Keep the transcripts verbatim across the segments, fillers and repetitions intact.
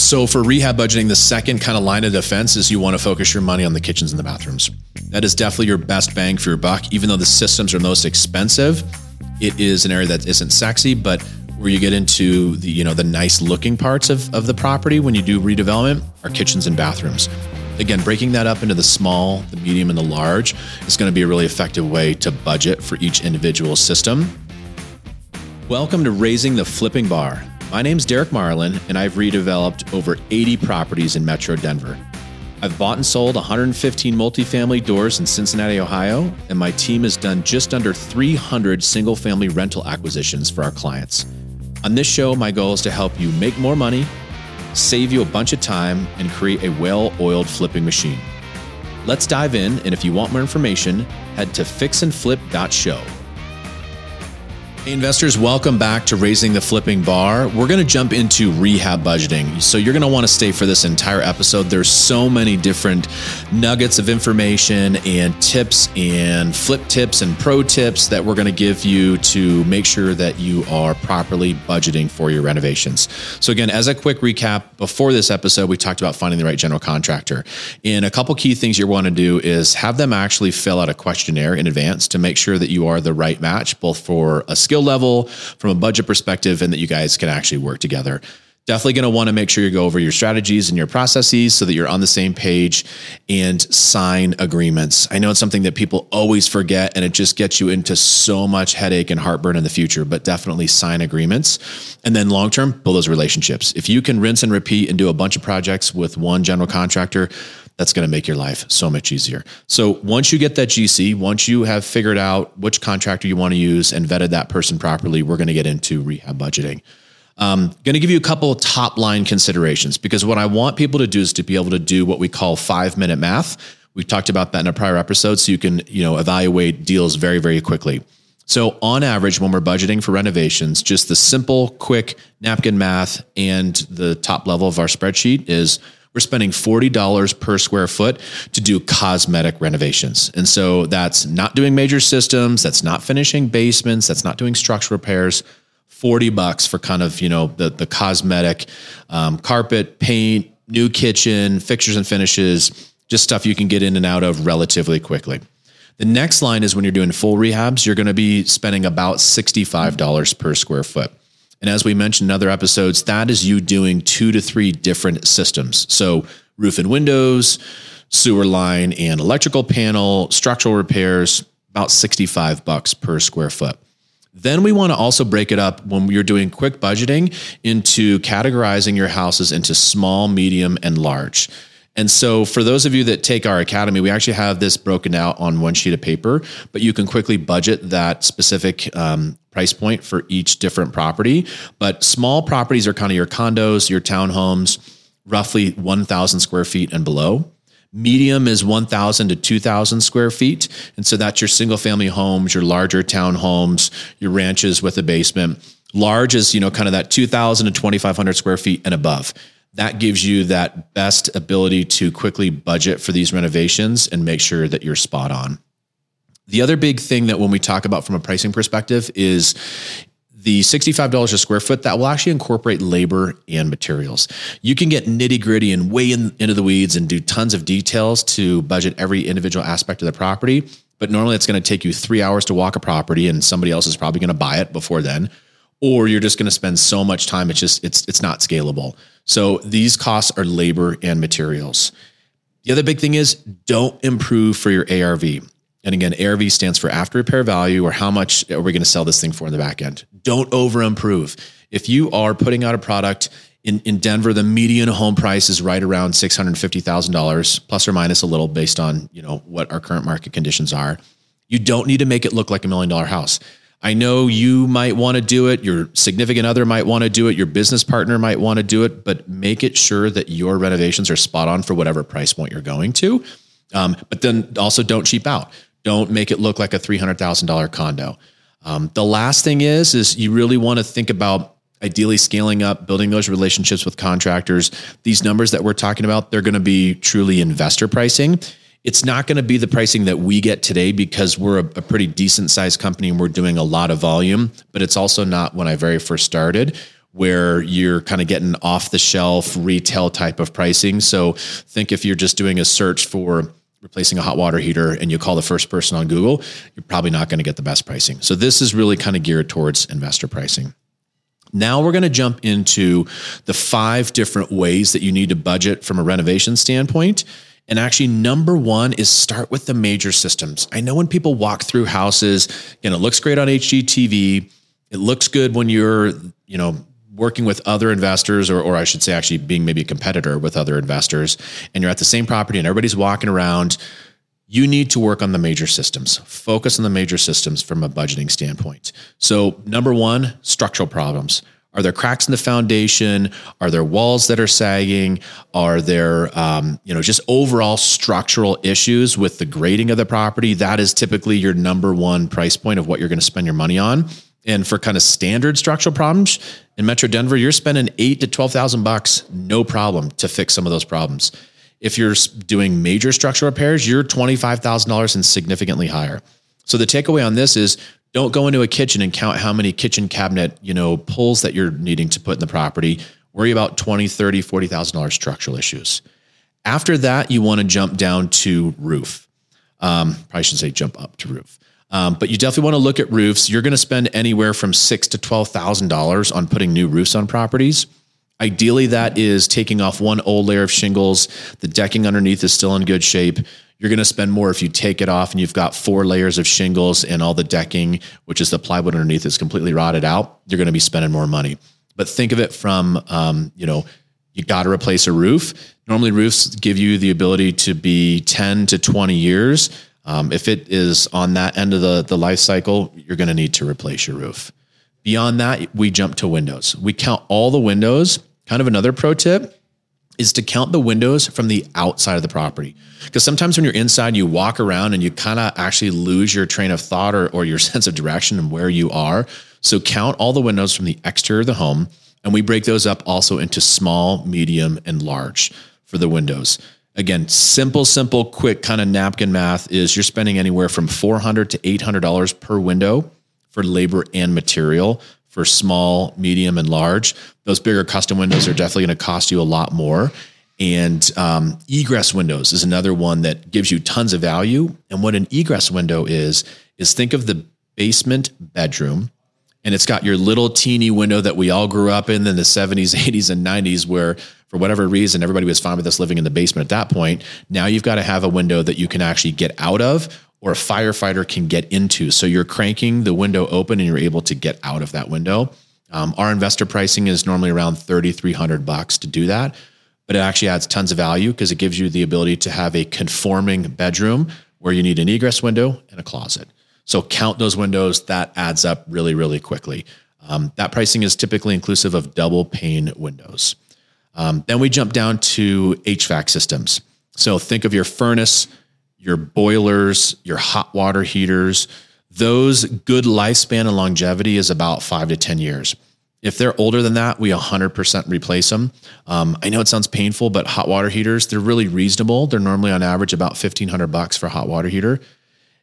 So for rehab budgeting, the second kind of line of defense is you want to focus your money on the kitchens and the bathrooms. That is definitely your best bang for your buck. Even though the systems are most expensive, it is an area that isn't sexy, but where you get into the, you know, the nice looking parts of, of the property when you do redevelopment are kitchens and bathrooms. Again, breaking that up into the small, the medium, and the large is going to be a really effective way to budget for each individual system. Welcome to Raising the Flipping Bar. My name's Derek Marlin, and I've redeveloped over eighty properties in Metro Denver. I've bought and sold one hundred fifteen multifamily doors in Cincinnati, Ohio, and my team has done just under three hundred single-family rental acquisitions for our clients. On this show, my goal is to help you make more money, save you a bunch of time, and create a well-oiled flipping machine. Let's dive in, and if you want more information, head to fix and flip dot show. Hey investors, welcome back to Raising the Flipping Bar. We're going to jump into rehab budgeting. So you're going to want to stay for this entire episode. There's so many different nuggets of information and tips and flip tips and pro tips that we're going to give you to make sure that you are properly budgeting for your renovations. So again, as a quick recap, before this episode, we talked about finding the right general contractor. And a couple key things you want to do is have them actually fill out a questionnaire in advance to make sure that you are the right match, both for a skill level, from a budget perspective, and that you guys can actually work together. Definitely going to want to make sure you go over your strategies and your processes so that you're on the same page, and sign agreements. I know it's something that people always forget, and it just gets you into so much headache and heartburn in the future, but definitely sign agreements. And then long-term, build those relationships. If you can rinse and repeat and do a bunch of projects with one general contractor, that's going to make your life so much easier. So once you get that G C, once you have figured out which contractor you want to use and vetted that person properly, we're going to get into rehab budgeting. I'm um, going to give you a couple of top line considerations, because what I want people to do is to be able to do what we call five minute math. We've talked about that in a prior episode, so you can, you know, evaluate deals very, very quickly. So on average, when we're budgeting for renovations, just the simple, quick napkin math and the top level of our spreadsheet is we're spending forty dollars per square foot to do cosmetic renovations. And so that's not doing major systems. That's not finishing basements. That's not doing structural repairs. forty bucks for kind of, you know, the, the cosmetic, um, carpet, paint, new kitchen, fixtures and finishes, just stuff you can get in and out of relatively quickly. The next line is when you're doing full rehabs, you're going to be spending about sixty-five dollars per square foot. And as we mentioned in other episodes, that is you doing two to three different systems. So roof and windows, sewer line and electrical panel, structural repairs, about sixty-five bucks per square foot. Then we want to also break it up when you're doing quick budgeting into categorizing your houses into small, medium, and large. And so for those of you that take our academy, we actually have this broken out on one sheet of paper, but you can quickly budget that specific um, price point for each different property. But small properties are kind of your condos, your townhomes, roughly one thousand square feet and below. Medium is one thousand to two thousand square feet. And so that's your single family homes, your larger townhomes, your ranches with a basement. Large is, you know, kind of that two thousand to twenty-five hundred square feet and above. That gives you that best ability to quickly budget for these renovations and make sure that you're spot on. The other big thing that when we talk about from a pricing perspective is the sixty-five dollars a square foot, that will actually incorporate labor and materials. You can get nitty gritty and way in, into the weeds and do tons of details to budget every individual aspect of the property. But normally it's going to take you three hours to walk a property, and somebody else is probably going to buy it before then, or you're just going to spend so much time. It's just, it's, it's not scalable. So these costs are labor and materials. The other big thing is don't improve for your A R V. And again, A R V stands for after repair value, or how much are we going to sell this thing for in the back end? Don't over improve. If you are putting out a product in, in Denver, the median home price is right around six hundred fifty thousand dollars, plus or minus a little based on, you know, what our current market conditions are. You don't need to make it look like a million dollar house. I know you might want to do it. Your significant other might want to do it. Your business partner might want to do it, but make it sure that your renovations are spot on for whatever price point you're going to. Um, but then also don't cheap out. Don't make it look like a three hundred thousand dollars condo. Um, the last thing is, is you really want to think about ideally scaling up, building those relationships with contractors. These numbers that we're talking about, they're going to be truly investor pricing. It's not going to be the pricing that we get today, because we're a, a pretty decent sized company and we're doing a lot of volume, but it's also not when I very first started, where you're kind of getting off the shelf retail type of pricing. So think if you're just doing a search for replacing a hot water heater and you call the first person on Google, you're probably not going to get the best pricing. So this is really kind of geared towards investor pricing. Now we're going to jump into the five different ways that you need to budget from a renovation standpoint. And actually, number one is start with the major systems. I know when people walk through houses, you know, it looks great on H G T V. It looks good when you're, you know, working with other investors, or, or I should say actually being maybe a competitor with other investors, and you're at the same property and everybody's walking around. You need to work on the major systems. Focus on the major systems from a budgeting standpoint. So number one, structural problems. Are there cracks in the foundation? Are there walls that are sagging? Are there, um, you know, just overall structural issues with the grading of the property? That is typically your number one price point of what you're going to spend your money on. And for kind of standard structural problems in Metro Denver, you're spending eight to twelve thousand bucks, no problem, to fix some of those problems. If you're doing major structural repairs, you're twenty-five thousand dollars and significantly higher. So the takeaway on this is, don't go into a kitchen and count how many kitchen cabinet, you know, pulls that you're needing to put in the property. Worry about twenty thousand dollars, thirty thousand dollars, forty thousand dollars structural issues. After that, you want to jump down to roof. Um, probably should say jump up to roof. Um, but you definitely want to look at roofs. You're going to spend anywhere from six thousand dollars to twelve thousand dollars on putting new roofs on properties. Ideally, that is taking off one old layer of shingles. The decking underneath is still in good shape. You're going to spend more if you take it off and you've got four layers of shingles and all the decking, which is the plywood underneath, is completely rotted out. You're going to be spending more money. But think of it from, um, you know, you got to replace a roof. Normally roofs give you the ability to be ten to twenty years. Um, if it is on that end of the, the life cycle, you're going to need to replace your roof. Beyond that, we jump to windows. We count all the windows. Kind of another pro tip is to count the windows from the outside of the property. Because sometimes when you're inside, you walk around and you kind of actually lose your train of thought or, or your sense of direction and where you are. So count all the windows from the exterior of the home. And we break those up also into small, medium, and large for the windows. Again, simple, simple, quick kind of napkin math is you're spending anywhere from four hundred to eight hundred dollars per window for labor and material for small, medium, and large. Those bigger custom windows are definitely going to cost you a lot more. And um, egress windows is another one that gives you tons of value. And what an egress window is, is think of the basement bedroom, and it's got your little teeny window that we all grew up in in the seventies, eighties, and nineties, where for whatever reason, everybody was fine with us living in the basement at that point. Now you've got to have a window that you can actually get out of, or a firefighter can get into. So you're cranking the window open and you're able to get out of that window. Um, our investor pricing is normally around thirty-three hundred bucks to do that, but it actually adds tons of value because it gives you the ability to have a conforming bedroom where you need an egress window and a closet. So count those windows. That adds up really, really quickly. Um, that pricing is typically inclusive of double pane windows. Um, then we jump down to H V A C systems. So think of your furnace, your boilers, your hot water heaters. Those good lifespan and longevity is about five to ten years. If they're older than that, we one hundred percent replace them. Um, I know it sounds painful, but hot water heaters, they're really reasonable. They're normally on average about fifteen hundred bucks for a hot water heater.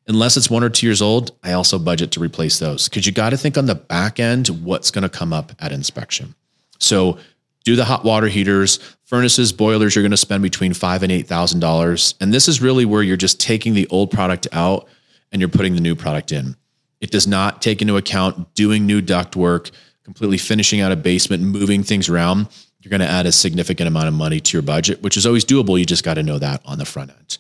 Unless it's one or two years old, I also budget to replace those because you got to think on the back end, what's going to come up at inspection. So do the hot water heaters, furnaces, boilers, you're going to spend between five and eight thousand dollars. And this is really where you're just taking the old product out and you're putting the new product in. It does not take into account doing new duct work, completely finishing out a basement, moving things around. You're going to add a significant amount of money to your budget, which is always doable. You just got to know that on the front end.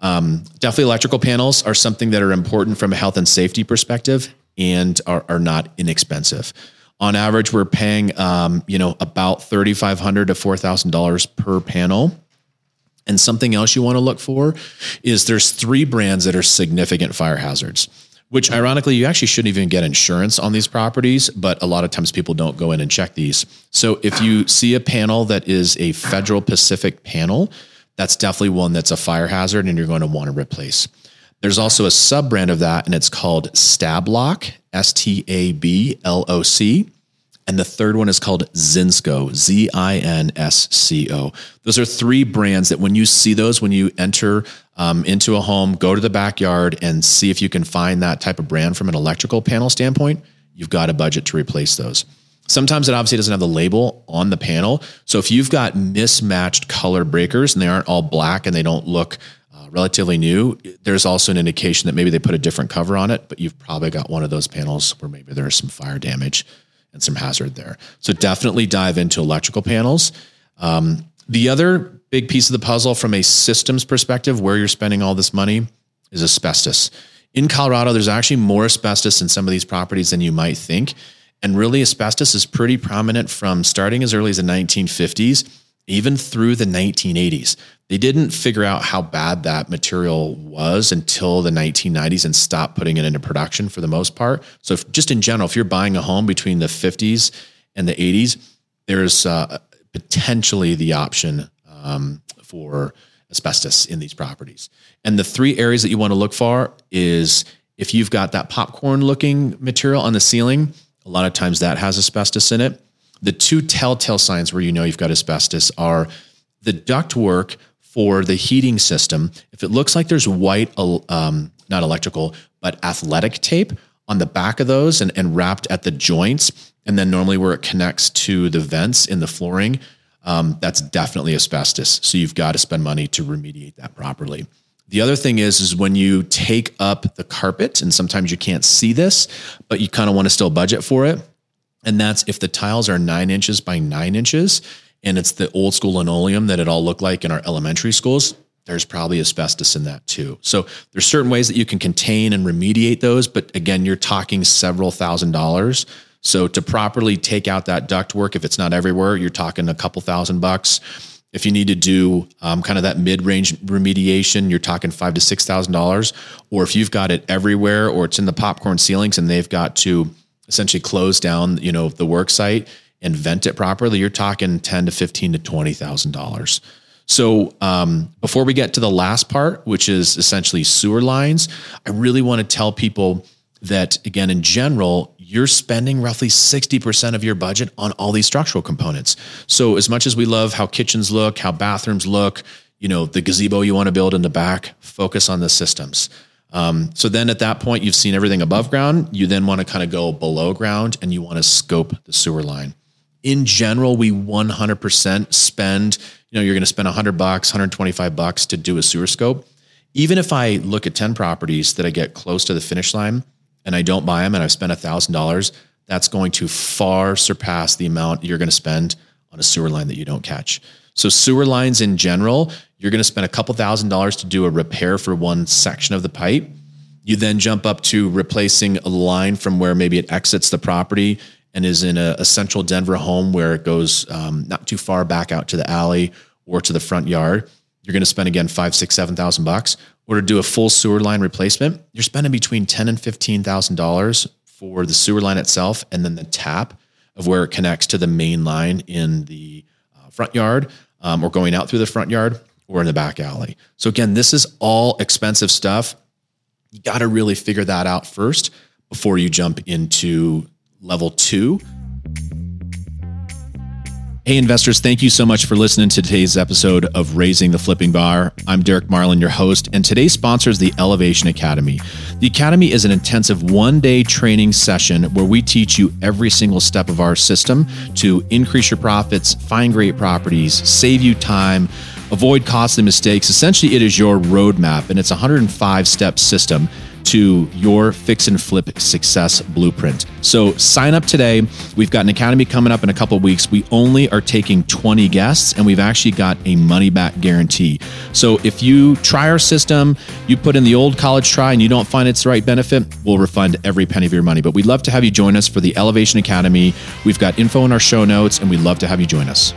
Um, definitely electrical panels are something that are important from a health and safety perspective and are, are not inexpensive. On average, we're paying, um, you know, about thirty-five hundred to four thousand dollars per panel. And something else you want to look for is there's three brands that are significant fire hazards, which ironically, you actually shouldn't even get insurance on these properties, but a lot of times people don't go in and check these. So if you see a panel that is a Federal Pacific panel, that's definitely one that's a fire hazard and you're going to want to replace. There's also a sub brand of that and it's called Stabloc, S T A B L O C. And the third one is called Zinsco, Z I N S C O. Those are three brands that when you see those, when you enter um, into a home, go to the backyard and see if you can find that type of brand from an electrical panel standpoint, you've got a budget to replace those. Sometimes it obviously doesn't have the label on the panel. So if you've got mismatched color breakers and they aren't all black and they don't look uh, relatively new, there's also an indication that maybe they put a different cover on it, but you've probably got one of those panels where maybe there's some fire damage and some hazard there. So definitely dive into electrical panels. Um, the other big piece of the puzzle from a systems perspective, where you're spending all this money, is asbestos. In Colorado, there's actually more asbestos in some of these properties than you might think. And really, asbestos is pretty prominent from starting as early as the nineteen fifties, even through the nineteen eighties. They didn't figure out how bad that material was until the nineteen nineties and stopped putting it into production for the most part. So if, just in general, if you're buying a home between the fifties and the eighties, there's uh, potentially the option um, for asbestos in these properties. And the three areas that you want to look for is if you've got that popcorn looking material on the ceiling. A lot of times that has asbestos in it. The two telltale signs where you know you've got asbestos are the ductwork for the heating system. If it looks like there's white, um, not electrical, but athletic tape on the back of those and, and wrapped at the joints, and then normally where it connects to the vents in the flooring, um, that's definitely asbestos. So you've got to spend money to remediate that properly. The other thing is, is when you take up the carpet, and sometimes you can't see this, but you kind of want to still budget for it. And that's if the tiles are nine inches by nine inches, and it's the old school linoleum that it all looked like in our elementary schools, there's probably asbestos in that too. So there's certain ways that you can contain and remediate those. But again, you're talking several thousand dollars. So to properly take out that ductwork, if it's not everywhere, you're talking a couple thousand bucks. If you need to do um, kind of that mid-range remediation, you're talking five to six thousand dollars. Or if you've got it everywhere, or it's in the popcorn ceilings, and they've got to essentially close down, you know, the work site and vent it properly, you're talking ten to fifteen to twenty thousand dollars. So um, before we get to the last part, which is essentially sewer lines, I really want to tell people that, again, in general, you're spending roughly sixty percent of your budget on all these structural components. So as much as we love how kitchens look, how bathrooms look, you know, the gazebo you want to build in the back, focus on the systems. Um, so then at that point, you've seen everything above ground. You then want to kind of go below ground, and you want to scope the sewer line. In general, we one hundred percent spend, you know, you're going to spend one hundred bucks, one hundred twenty-five bucks to do a sewer scope. Even if I look at ten properties that I get close to the finish line, and I don't buy them, and I've spent one thousand dollars, that's going to far surpass the amount you're going to spend on a sewer line that you don't catch. So sewer lines in general, you're going to spend a couple thousand dollars to do a repair for one section of the pipe. You then jump up to replacing a line from where maybe it exits the property and is in a, a central Denver home where it goes um, not too far back out to the alley or to the front yard. You're going to spend, again, five, six, seven thousand bucks. Or to do a full sewer line replacement, you're spending between ten thousand dollars and fifteen thousand dollars for the sewer line itself, and then the tap of where it connects to the main line in the uh, front yard, um, or going out through the front yard, or in the back alley. So again, this is all expensive stuff. You got to really figure that out first before you jump into level two. Hey investors, thank you so much for listening to today's episode of Raising the Flipping Bar. I'm Derek Marlin, your host, and today's sponsor is the Elevation Academy. The Academy is an intensive one-day training session where we teach you every single step of our system to increase your profits, find great properties, save you time, avoid costly mistakes. Essentially, it is your roadmap, and it's a one hundred five step system to your fix and flip success blueprint. So sign up today. We've got an academy coming up in a couple of weeks. We only are taking twenty guests, and we've actually got a money back guarantee. So if you try our system, you put in the old college try and you don't find it's the right benefit, we'll refund every penny of your money. But we'd love to have you join us for the Elevation Academy. We've got info in our show notes, and we'd love to have you join us.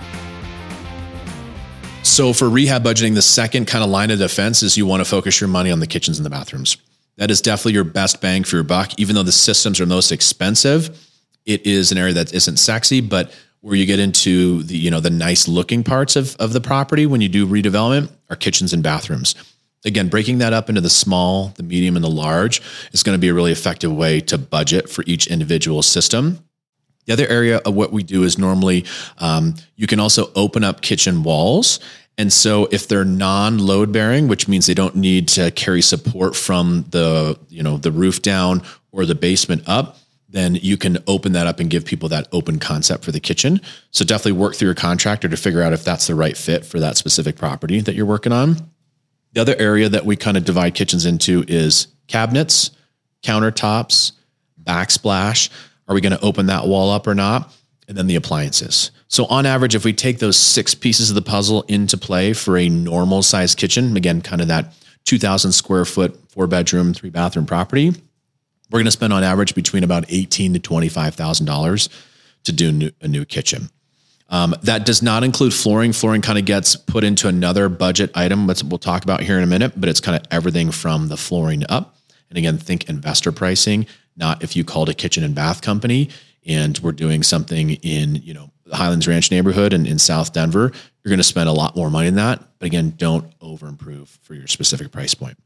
So for rehab budgeting, the second kind of line of defense is you want to focus your money on the kitchens and the bathrooms. That is definitely your best bang for your buck. Even though the systems are most expensive, it is an area that isn't sexy, but where you get into the, you know, the nice looking parts of, of the property when you do redevelopment are kitchens and bathrooms. Again, breaking that up into the small, the medium, and the large is going to be a really effective way to budget for each individual system. The other area of what we do is normally um, you can also open up kitchen walls. And so if they're non-load bearing, which means they don't need to carry support from the, you know, the roof down or the basement up, then you can open that up and give people that open concept for the kitchen. So definitely work through your contractor to figure out if that's the right fit for that specific property that you're working on. The other area that we kind of divide kitchens into is cabinets, countertops, backsplash. Are we going to open that wall up or not? And then the appliances. So on average, if we take those six pieces of the puzzle into play for a normal size kitchen, again, kind of that two thousand square foot, four bedroom, three bathroom property, we're going to spend on average between about eighteen thousand to twenty-five thousand dollars to do new, a new kitchen. Um, that does not include flooring. Flooring kind of gets put into another budget item, which we'll talk about here in a minute, but it's kind of everything from the flooring up. And again, think investor pricing, not if you called a kitchen and bath company and we're doing something in, you know, the Highlands Ranch neighborhood and in South Denver, you're going to spend a lot more money than that. But again, don't over-improve for your specific price point.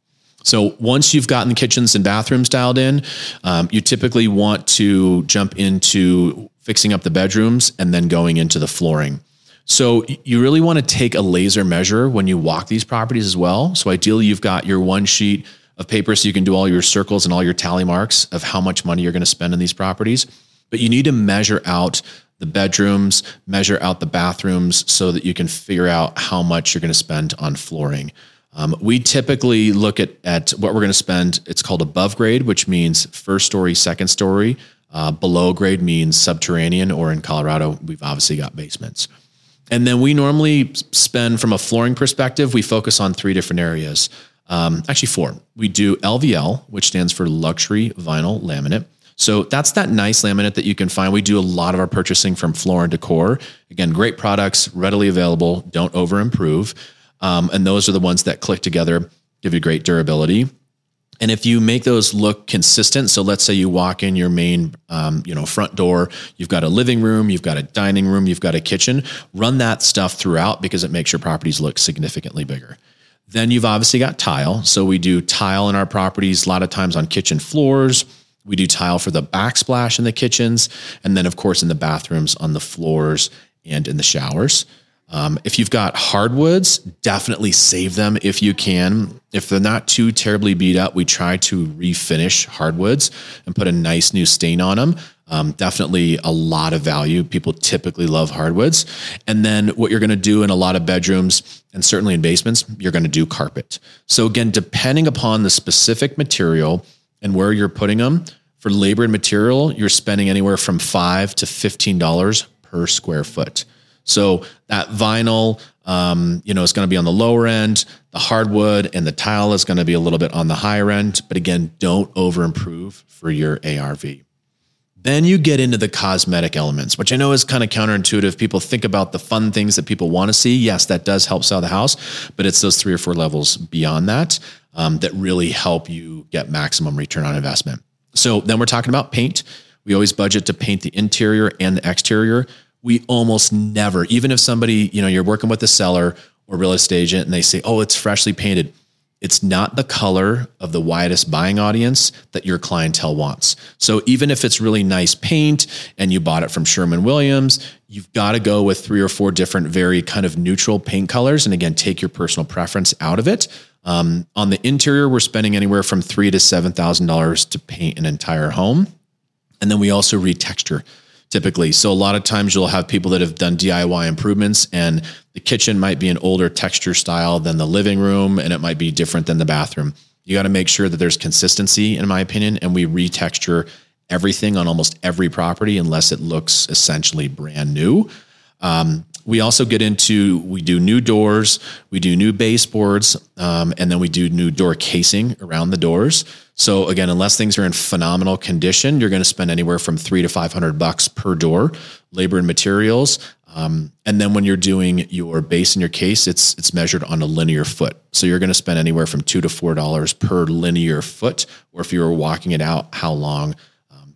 So once you've gotten the kitchens and bathrooms dialed in, um, you typically want to jump into fixing up the bedrooms and then going into the flooring. So you really want to take a laser measure when you walk these properties as well. So ideally, you've got your one sheet of paper so you can do all your circles and all your tally marks of how much money you're going to spend on these properties. But you need to measure out the bedrooms, measure out the bathrooms so that you can figure out how much you're going to spend on flooring. Um, we typically look at, at what we're going to spend. It's called above grade, which means first story, second story. Uh, below grade means subterranean, or in Colorado, we've obviously got basements. And then we normally spend, from a flooring perspective, we focus on three different areas. Um, actually four. We do L V L, which stands for luxury vinyl laminate. So that's that nice laminate that you can find. We do a lot of our purchasing from Floor and Decor. Again, great products, readily available. Don't over improve. Um, and those are the ones that click together, give you great durability. And if you make those look consistent, so let's say you walk in your main, um, you know, front door, you've got a living room, you've got a dining room, you've got a kitchen, run that stuff throughout because it makes your properties look significantly bigger. Then you've obviously got tile. So we do tile in our properties, a lot of times on kitchen floors. We do tile for the backsplash in the kitchens. And then, of course, in the bathrooms, on the floors, and in the showers. Um, if you've got hardwoods, definitely save them if you can. If they're not too terribly beat up, we try to refinish hardwoods and put a nice new stain on them. Um, definitely a lot of value. People typically love hardwoods. And then what you're going to do in a lot of bedrooms, and certainly in basements, you're going to do carpet. So again, depending upon the specific material and where you're putting them, for labor and material, you're spending anywhere from five dollars to fifteen dollars per square foot. So that vinyl, um, you know, is going to be on the lower end. The hardwood and the tile is going to be a little bit on the higher end. But again, don't over-improve for your A R V. Then you get into the cosmetic elements, which I know is kind of counterintuitive. People think about the fun things that people want to see. Yes, that does help sell the house, but it's those three or four levels beyond that. Um, that really help you get maximum return on investment. So then we're talking about paint. We always budget to paint the interior and the exterior. We almost never, even if somebody, you know, you're working with a seller or real estate agent and they say, oh, it's freshly painted. It's not the color of the widest buying audience that your clientele wants. So even if it's really nice paint and you bought it from Sherwin Williams, you've got to go with three or four different, very kind of neutral paint colors. And again, take your personal preference out of it. Um, on the interior, we're spending anywhere from three to seven thousand dollars to paint an entire home. And then we also retexture typically. So a lot of times you'll have people that have done D I Y improvements and the kitchen might be an older texture style than the living room. And it might be different than the bathroom. You got to make sure that there's consistency, in my opinion, and we retexture everything on almost every property unless it looks essentially brand new. Um, We also get into, we do new doors, we do new baseboards, um, and then we do new door casing around the doors. So again, unless things are in phenomenal condition, you're going to spend anywhere from three to five hundred bucks per door, labor and materials. Um, and then when you're doing your base and your case, it's, it's measured on a linear foot. So you're going to spend anywhere from two to four dollars per linear foot, or if you were walking it out, how long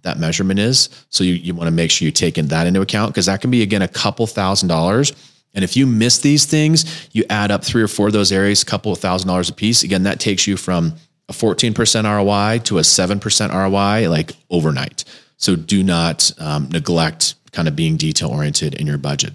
that measurement is. So you, you want to make sure you take that into account, because that can be, again, a couple thousand dollars. And if you miss these things, you add up three or four of those areas, a couple of thousand dollars a piece. Again, that takes you from a fourteen percent R O I to a seven percent R O I like overnight. So do not um, neglect kind of being detail oriented in your budget.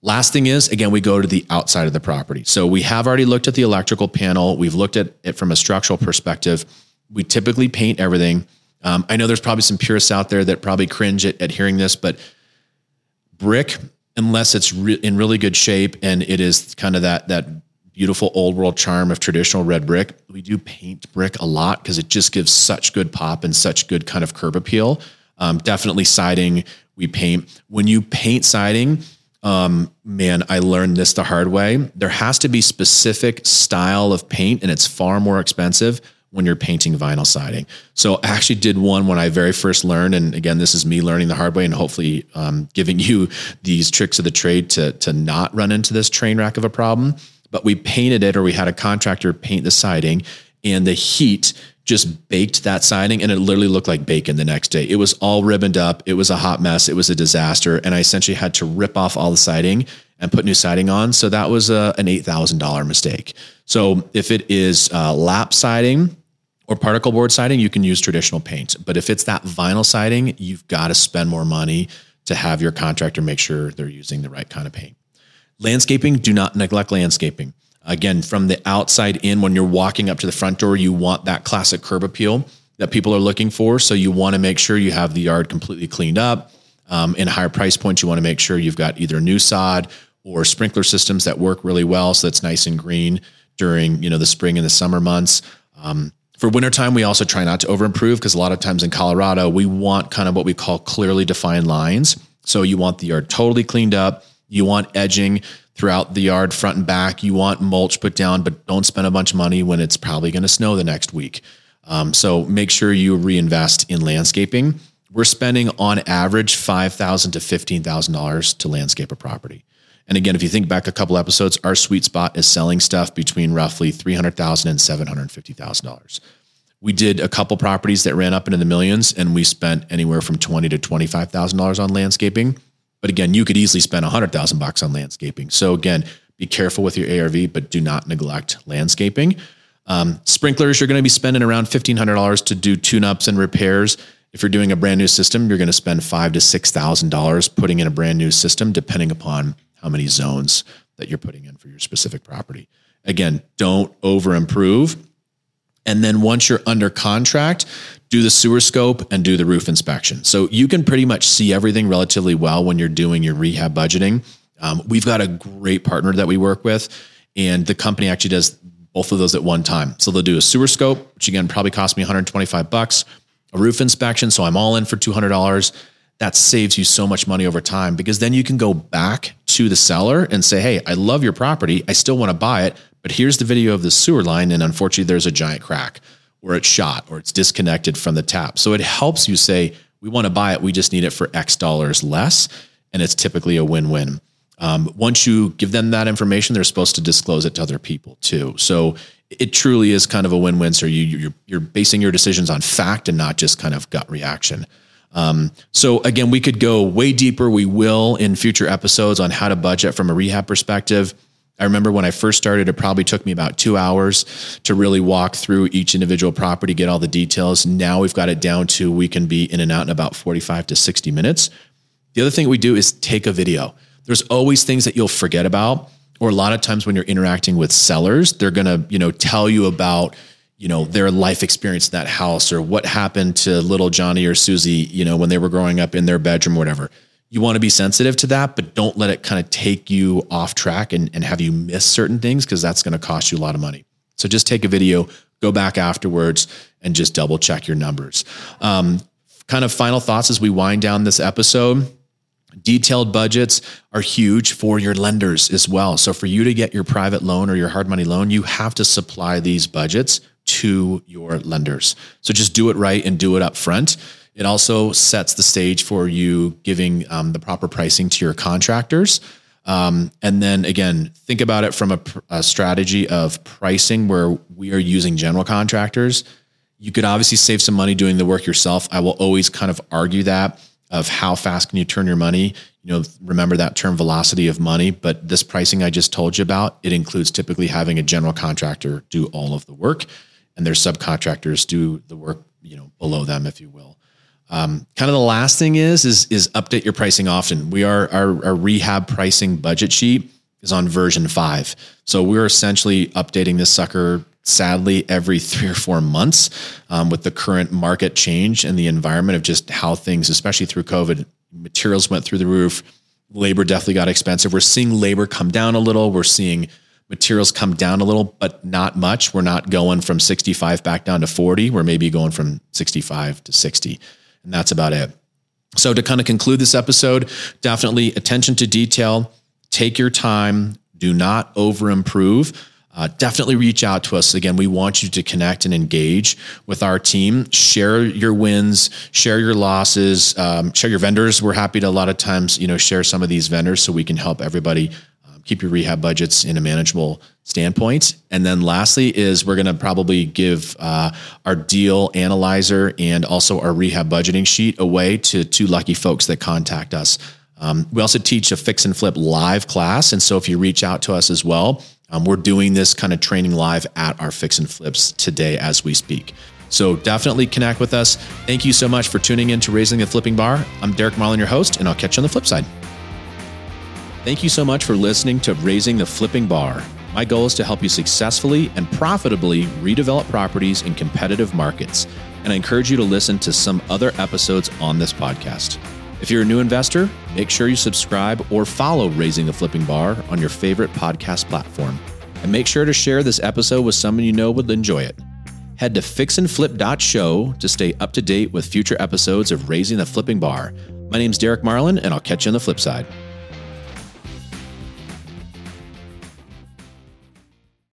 Last thing is, again, we go to the outside of the property. So we have already looked at the electrical panel. We've looked at it from a structural perspective. We typically paint everything. Um, I know there's probably some purists out there that probably cringe at, at hearing this, but brick, unless it's re- in really good shape and it is kind of that, that beautiful old world charm of traditional red brick, we do paint brick a lot because it just gives such good pop and such good kind of curb appeal. Um, definitely siding, we paint. When you paint siding, um, man, I learned this the hard way. There has to be specific style of paint, and it's far more expensive when you're painting vinyl siding. So I actually did one when I very first learned. And again, this is me learning the hard way and hopefully um, giving you these tricks of the trade to, to not run into this train wreck of a problem. But we painted it, or we had a contractor paint the siding, and the heat just baked that siding, and it literally looked like bacon the next day. It was all ribboned up. It was a hot mess. It was a disaster. And I essentially had to rip off all the siding and put new siding on. So that was a, an eight thousand dollars mistake. So if it is uh, lap siding or particle board siding, you can use traditional paint. But if it's that vinyl siding, you've got to spend more money to have your contractor make sure they're using the right kind of paint. Landscaping, do not neglect landscaping. Again, from the outside in, when you're walking up to the front door, you want that classic curb appeal that people are looking for. So you want to make sure you have the yard completely cleaned up. Um, in higher price points, you want to make sure you've got either new sod or sprinkler systems that work really well, so that's nice and green during, you know, the spring and the summer months. Um, for wintertime, we also try not to over-improve, because a lot of times in Colorado, we want kind of what we call clearly defined lines. So you want the yard totally cleaned up. You want edging throughout the yard, front and back. You want mulch put down, but don't spend a bunch of money when it's probably going to snow the next week. Um, so make sure you reinvest in landscaping. We're spending on average five thousand dollars to fifteen thousand dollars to landscape a property. And again, if you think back a couple episodes, our sweet spot is selling stuff between roughly three hundred thousand dollars and seven hundred fifty thousand dollars. We did a couple properties that ran up into the millions, and we spent anywhere from twenty thousand dollars to twenty-five thousand dollars on landscaping. But again, you could easily spend a hundred thousand bucks on landscaping. So again, be careful with your A R V, but do not neglect landscaping. Um, sprinklers, you're going to be spending around fifteen hundred dollars to do tune-ups and repairs. If you're doing a brand new system, you're going to spend five to six thousand dollars putting in a brand new system, depending upon how many zones that you're putting in for your specific property. Again, don't over improve. And then once you're under contract, do the sewer scope and do the roof inspection. So you can pretty much see everything relatively well when you're doing your rehab budgeting. Um, we've got a great partner that we work with, and the company actually does both of those at one time. So they'll do a sewer scope, which again, probably cost me one hundred twenty-five bucks, a roof inspection. So I'm all in for two hundred dollars. That saves you so much money over time, because then you can go back to the seller and say, hey, I love your property. I still want to buy it, but here's the video of the sewer line, and unfortunately there's a giant crack, or it's shot, or it's disconnected from the tap. So it helps you say, we want to buy it. We just need it for X dollars less. And it's typically a win-win. Um, once you give them that information, they're supposed to disclose it to other people too. So it truly is kind of a win-win. So you, you're, you're basing your decisions on fact and not just kind of gut reaction. Um, so again, we could go way deeper. We will in future episodes on how to budget from a rehab perspective. I remember when I first started, it probably took me about two hours to really walk through each individual property, get all the details. Now we've got it down to, we can be in and out in about forty-five to sixty minutes. The other thing we do is take a video. There's always things that you'll forget about, or a lot of times when you're interacting with sellers, they're going to, you know, tell you about, you know, their life experience in that house, or what happened to little Johnny or Susie, you know, when they were growing up in their bedroom or whatever. You want to be sensitive to that, but don't let it kind of take you off track and, and have you miss certain things, because that's going to cost you a lot of money. So just take a video, go back afterwards, and just double check your numbers. Um, kind of final thoughts as we wind down this episode. Detailed budgets are huge for your lenders as well. So for you to get your private loan or your hard money loan, you have to supply these budgets to your lenders. So just do it right and do it up front. It also sets the stage for you giving um, the proper pricing to your contractors. Um, and then again, think about it from a, a strategy of pricing where we are using general contractors. You could obviously save some money doing the work yourself. I will always kind of argue that, of how fast can you turn your money? You know, remember that term, velocity of money, but this pricing I just told you about, it includes typically having a general contractor do all of the work, and their subcontractors do the work, you know, below them, if you will. Um, kind of the last thing is, is, is update your pricing often. We are, our, our rehab pricing budget sheet is on version five. So we're essentially updating this sucker sadly every three or four months um, with the current market change and the environment of just how things, especially through COVID, materials went through the roof. Labor definitely got expensive. We're seeing labor come down a little. We're seeing materials come down a little, but not much. We're not going from sixty-five back down to forty. We're maybe going from sixty-five to sixty. And that's about it. So to kind of conclude this episode, definitely attention to detail, take your time, do not over improve. Uh, definitely reach out to us. Again, we want you to connect and engage with our team. Share your wins, share your losses, um, share your vendors. We're happy to a lot of times, you know, share some of these vendors so we can help everybody um, keep your rehab budgets in a manageable standpoint. And then lastly is we're going to probably give uh, our deal analyzer and also our rehab budgeting sheet away to two lucky folks that contact us. Um, we also teach a fix and flip live class. And so if you reach out to us as well, Um, we're doing this kind of training live at our Fix and Flips today as we speak. So definitely connect with us. Thank you so much for tuning in to Raising the Flipping Bar. I'm Derek Marlin, your host, and I'll catch you on the flip side. Thank you so much for listening to Raising the Flipping Bar. My goal is to help you successfully and profitably redevelop properties in competitive markets. And I encourage you to listen to some other episodes on this podcast. If you're a new investor, make sure you subscribe or follow Raising the Flipping Bar on your favorite podcast platform. And make sure to share this episode with someone you know would enjoy it. Head to fix and flip dot show to stay up to date with future episodes of Raising the Flipping Bar. My name's Derek Marlin, and I'll catch you on the flip side.